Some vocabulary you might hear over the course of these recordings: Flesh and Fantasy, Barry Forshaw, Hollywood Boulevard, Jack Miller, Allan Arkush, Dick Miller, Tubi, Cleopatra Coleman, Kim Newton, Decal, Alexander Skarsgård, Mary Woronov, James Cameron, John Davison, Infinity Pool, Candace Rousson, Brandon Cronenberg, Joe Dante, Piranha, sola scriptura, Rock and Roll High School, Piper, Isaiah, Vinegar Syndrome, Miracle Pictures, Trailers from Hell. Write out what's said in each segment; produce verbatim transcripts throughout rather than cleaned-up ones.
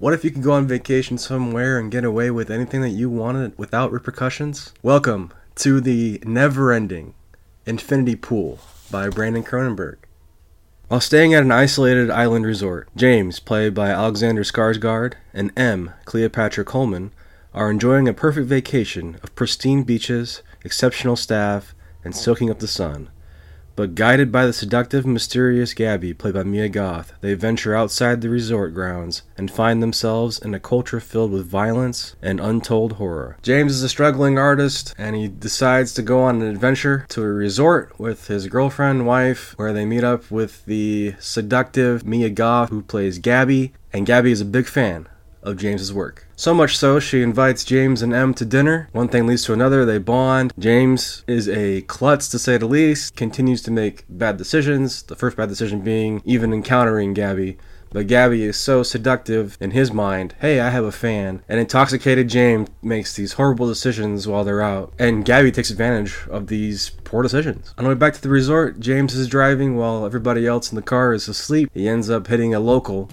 What if you could go on vacation somewhere and get away with anything that you wanted without repercussions? Welcome to the never-ending Infinity Pool by Brandon Cronenberg. While staying at an isolated island resort, James, played by Alexander Skarsgård, and M, Cleopatra Coleman, are enjoying a perfect vacation of pristine beaches, exceptional staff, and soaking up the sun. But guided by the seductive, mysterious Gabby, played by Mia Goth, they venture outside the resort grounds and find themselves in a culture filled with violence and untold horror. James is a struggling artist, and he decides to go on an adventure to a resort with his girlfriend, wife, where they meet up with the seductive Mia Goth, who plays Gabby, and Gabby is a big fan of James's work. So much so, she invites James and M to dinner. One thing leads to another, they bond. James is a klutz, to say the least, continues to make bad decisions, the first bad decision being even encountering Gabby. But Gabby is so seductive in his mind, hey, I have a fan. And intoxicated James makes these horrible decisions while they're out, and Gabby takes advantage of these poor decisions. On the way back to the resort, James is driving while everybody else in the car is asleep. He ends up hitting a local.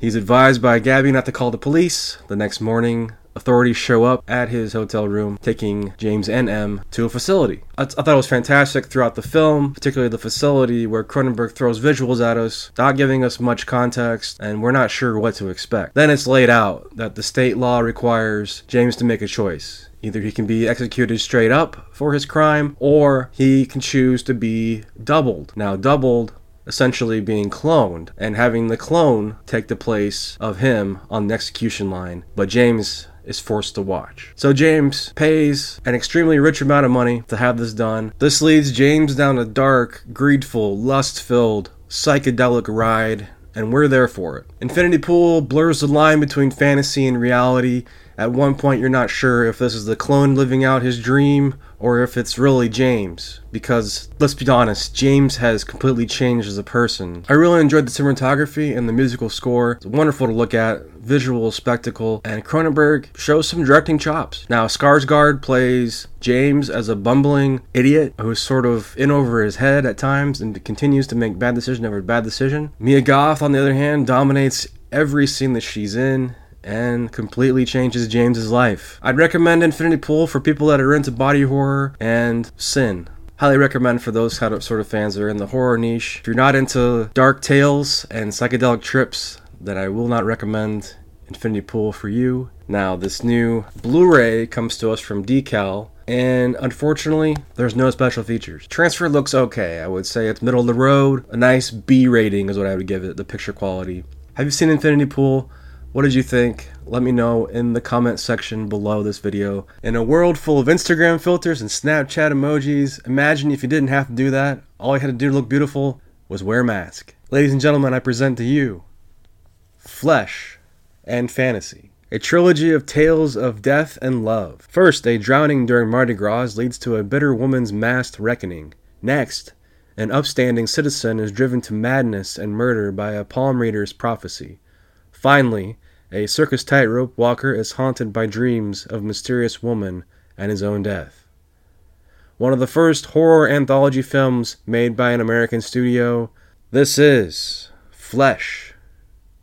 He's advised by Gabby not to call the police. The next morning, authorities show up at his hotel room, taking James and M to a facility. I, th- I thought it was fantastic throughout the film, particularly the facility where Cronenberg throws visuals at us, not giving us much context, and we're not sure what to expect. Then it's laid out that the state law requires James to make a choice. Either he can be executed straight up for his crime, or he can choose to be doubled. Now, doubled essentially being cloned and having the clone take the place of him on the execution line, but James is forced to watch. So James pays an extremely rich amount of money to have this done. This leads James down a dark, greedful, lust-filled, psychedelic ride, and we're there for it. Infinity Pool blurs the line between fantasy and reality. At one point, you're not sure if this is the clone living out his dream or if it's really James, because, let's be honest, James has completely changed as a person. I really enjoyed the cinematography and the musical score. It's wonderful to look at, visual spectacle, and Cronenberg shows some directing chops. Now, Skarsgård plays James as a bumbling idiot who's sort of in over his head at times and continues to make bad decision after bad decision. Mia Goth, on the other hand, dominates every scene that she's in and completely changes James's life. I'd recommend Infinity Pool for people that are into body horror and sin. Highly recommend for those kind of sort of fans that are in the horror niche. If you're not into dark tales and psychedelic trips, then I will not recommend Infinity Pool for you. Now, this new Blu-ray comes to us from Decal, and unfortunately, there's no special features. Transfer looks okay. I would say it's middle of the road. A nice B rating is what I would give it, the picture quality. Have you seen Infinity Pool? What did you think? Let me know in the comment section below this video. In a world full of Instagram filters and Snapchat emojis, imagine if you didn't have to do that. All you had to do to look beautiful was wear a mask. Ladies and gentlemen, I present to you Flesh and Fantasy, a trilogy of tales of death and love. First, a drowning during Mardi Gras leads to a bitter woman's masked reckoning. Next, an upstanding citizen is driven to madness and murder by a palm reader's prophecy. Finally, a circus tightrope walker is haunted by dreams of mysterious woman and his own death. One of the first horror anthology films made by an American studio, this is Flesh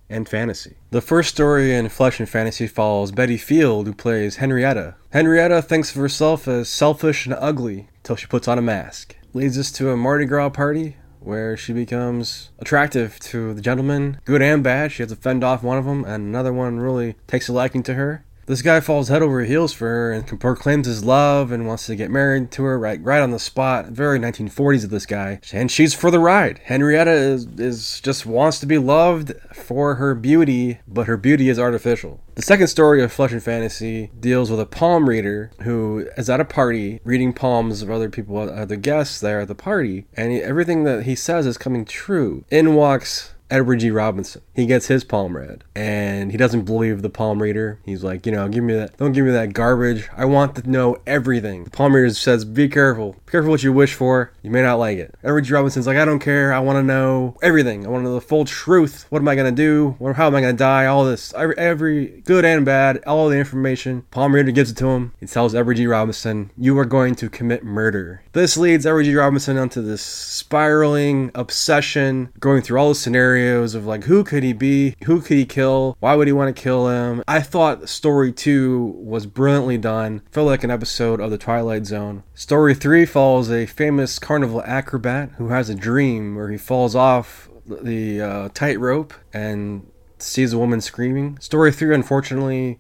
and Fantasy. The first story in Flesh and Fantasy follows Betty Field, who plays Henrietta. Henrietta thinks of herself as selfish and ugly till she puts on a mask. Leads us to a Mardi Gras party where she becomes attractive to the gentleman, good and bad. She has to fend off one of them, and another one really takes a liking to her. This guy falls head over heels for her and proclaims his love and wants to get married to her right right on the spot. Very nineteen forties of this guy. And she's for the ride. Henrietta is, is just wants to be loved for her beauty, but her beauty is artificial. The second story of Flesh and Fantasy deals with a palm reader who is at a party reading palms of other people, other guests there at the party, and he, everything that he says is coming true. In walks Edward G. Robinson. He gets his palm read, and he doesn't believe the palm reader. He's like, you know, give me that. Don't give me that garbage. I want to know everything. The palm reader says, be careful. Be careful what you wish for. You may not like it. Edward G. Robinson's like, I don't care. I want to know everything. I want to know the full truth. What am I going to do? How am I going to die? All this. Every, every good and bad. All the information. Palm reader gives it to him. He tells Edward G. Robinson, you are going to commit murder. This leads Edward G. Robinson onto this spiraling obsession, going through all the scenarios of like, who could he be? Who could he kill? Why would he want to kill him? I thought story two was brilliantly done. Felt like an episode of the Twilight Zone. Story three follows a famous carnival acrobat who has a dream where he falls off the uh, tightrope and sees a woman screaming. Story three, unfortunately,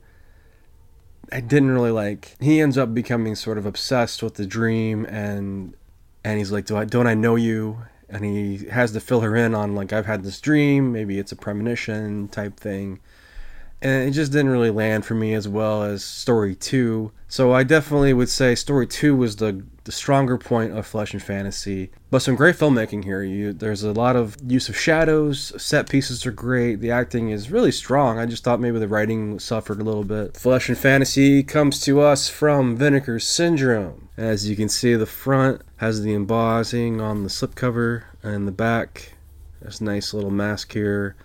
I didn't really like. He ends up becoming sort of obsessed with the dream, and and he's like, Do I, don't I know you? And he has to fill her in on, like, I've had this dream. Maybe it's a premonition type thing. And it just didn't really land for me as well as Story two. So I definitely would say Story two was the, the stronger point of Flesh and Fantasy. But some great filmmaking here. You, there's a lot of use of shadows. Set pieces are great. The acting is really strong. I just thought maybe the writing suffered a little bit. Flesh and Fantasy comes to us from Vinegar Syndrome. As you can see, the front has the embossing on the slipcover. And the back, there's a nice little mask here.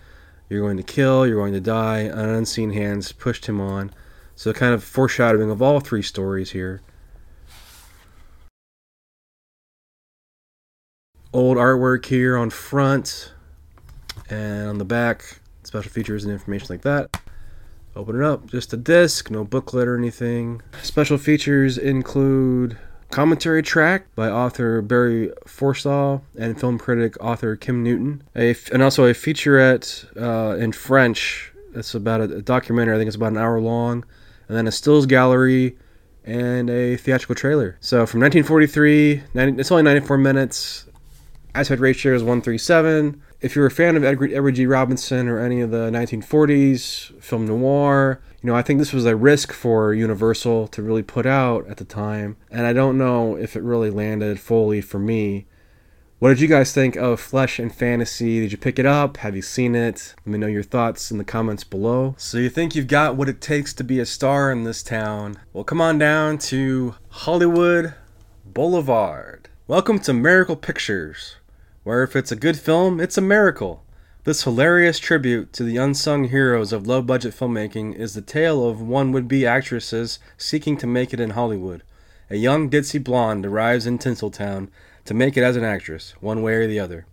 You're going to kill, you're going to die. An unseen hands pushed him on. So kind of foreshadowing of all three stories here. Old artwork here on front. And on the back, special features and information like that. Open it up, just a disc, no booklet or anything. Special features include commentary track by author Barry Forshaw and film critic author Kim Newton, a f- and also a featurette uh, in French. It's about a, a documentary. I think it's about an hour long, and then a stills gallery and a theatrical trailer. So from nineteen forty-three, ninety, it's only ninety-four minutes. Aspect ratio is one thirty-seven. If you're a fan of Edward, Edward G. Robinson or any of the nineteen forties film noir, you know, I think this was a risk for Universal to really put out at the time, and I don't know if it really landed fully for me. What did you guys think of Flesh and Fantasy? Did you pick it up? Have you seen it? Let me know your thoughts in the comments below. So you think you've got what it takes to be a star in this town? Well, come on down to Hollywood Boulevard. Welcome to Miracle Pictures, where if it's a good film, it's a miracle. This hilarious tribute to the unsung heroes of low-budget filmmaking is the tale of one would-be actresses seeking to make it in Hollywood. A young ditzy blonde arrives in Tinseltown to make it as an actress, one way or the other.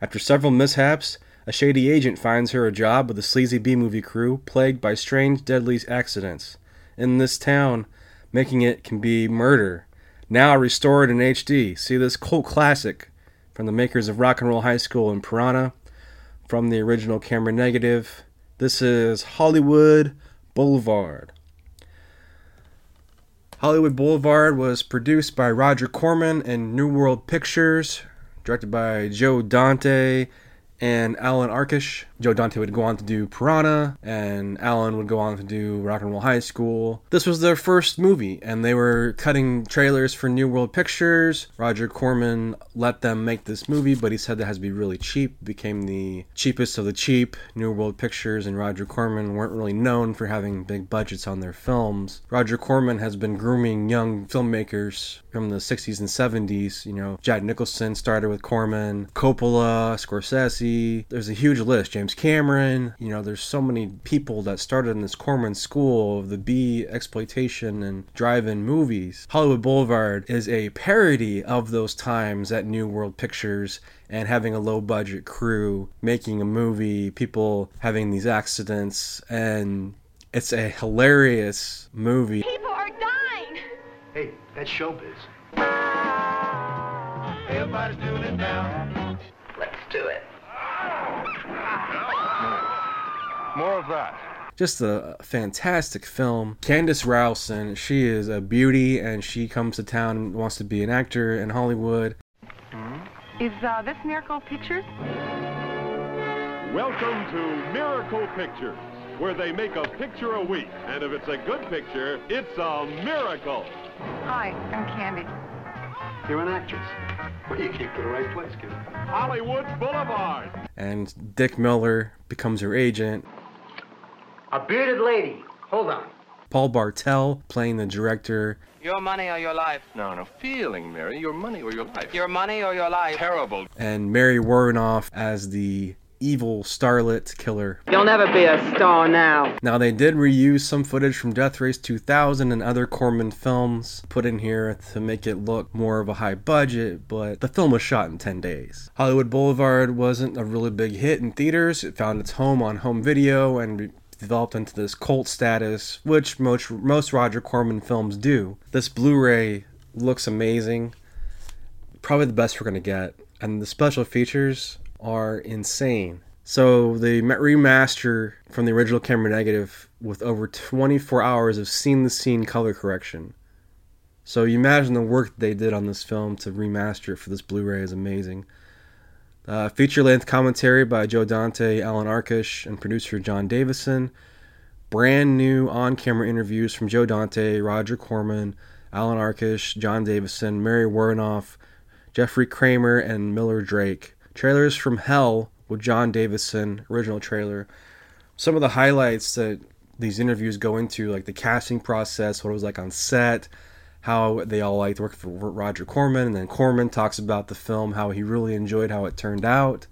After several mishaps, a shady agent finds her a job with a sleazy B-movie crew plagued by strange, deadly accidents. In this town, making it can be murder. Now restored in H D, see this cult classic from the makers of Rock and Roll High School and Piranha, from the original camera negative. This is Hollywood Boulevard. Hollywood Boulevard was produced by Roger Corman and New World Pictures, directed by Joe Dante and Allan Arkush. Joe Dante would go on to do Piranha, and Allan would go on to do Rock and Roll High School. This was their first movie, and they were cutting trailers for New World Pictures. Roger Corman let them make this movie, but he said that has to be really cheap. It became the cheapest of the cheap. New World Pictures and Roger Corman weren't really known for having big budgets on their films. Roger Corman has been grooming young filmmakers from the sixties and seventies. You know, Jack Nicholson started with Corman, Coppola, Scorsese. There's a huge list. James Cameron. You know, there's so many people that started in this Corman school of the B exploitation and drive-in movies. Hollywood Boulevard is a parody of those times at New World Pictures and having a low-budget crew making a movie, people having these accidents, and it's a hilarious movie. People are dying! Hey, that's showbiz. Everybody's doing it now. Let's do it. More of that. Just a fantastic film. Candace Rousson, she is a beauty, and she comes to town and wants to be an actor in Hollywood. Is uh, this Miracle Pictures? Welcome to Miracle Pictures, where they make a picture a week, and if it's a good picture, it's a miracle. Hi, I'm Candy. You're an actress. Well, you came to the right place, kid. Hollywood Boulevard. and Dick Miller becomes her agent. A bearded lady. Hold on. Paul Bartel playing the director. Your money or your life. No, no feeling, Mary. Your money or your life. Your money or your life. Terrible. And Mary Woronov as the evil starlet killer. You'll never be a star now. Now, they did reuse some footage from Death Race two thousand and other Corman films put in here to make it look more of a high budget, but the film was shot in ten days. Hollywood Boulevard wasn't a really big hit in theaters. It found its home on home video and developed into this cult status, which most, most Roger Corman films do. This Blu-ray looks amazing. Probably the best we're going to get. And the special features are insane. So they remaster from the original camera negative with over twenty-four hours of scene-to-scene color correction. So you imagine the work they did on this film to remaster it for this Blu-ray is amazing. Uh, feature-length commentary by Joe Dante, Allan Arkush, and producer John Davison. Brand new on-camera interviews from Joe Dante, Roger Corman, Allan Arkush, John Davison, Mary Woronov, Jeffrey Kramer, and Miller Drake. Trailers from Hell with John Davison, original trailer. Some of the highlights that these interviews go into, like the casting process, what it was like on set, how they all liked working for Roger Corman, and then Corman talks about the film, how he really enjoyed how it turned out.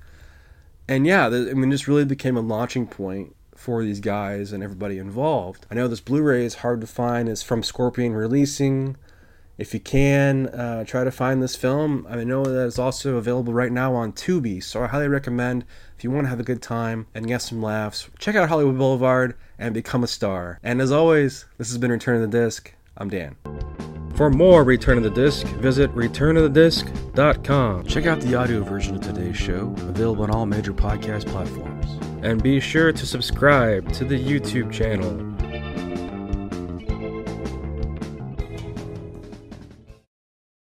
And yeah, I mean, this really became a launching point for these guys and everybody involved. I know this Blu-ray is hard to find. It's from Scorpion Releasing. If you can, uh, try to find this film. I know that it's also available right now on Tubi, so I highly recommend, if you want to have a good time and get some laughs, check out Hollywood Boulevard and become a star. And as always, this has been Return of the Disc. I'm Dan. For more Return of the Disc, visit return of the disc dot com. Check out the audio version of today's show, available on all major podcast platforms. And be sure to subscribe to the YouTube channel.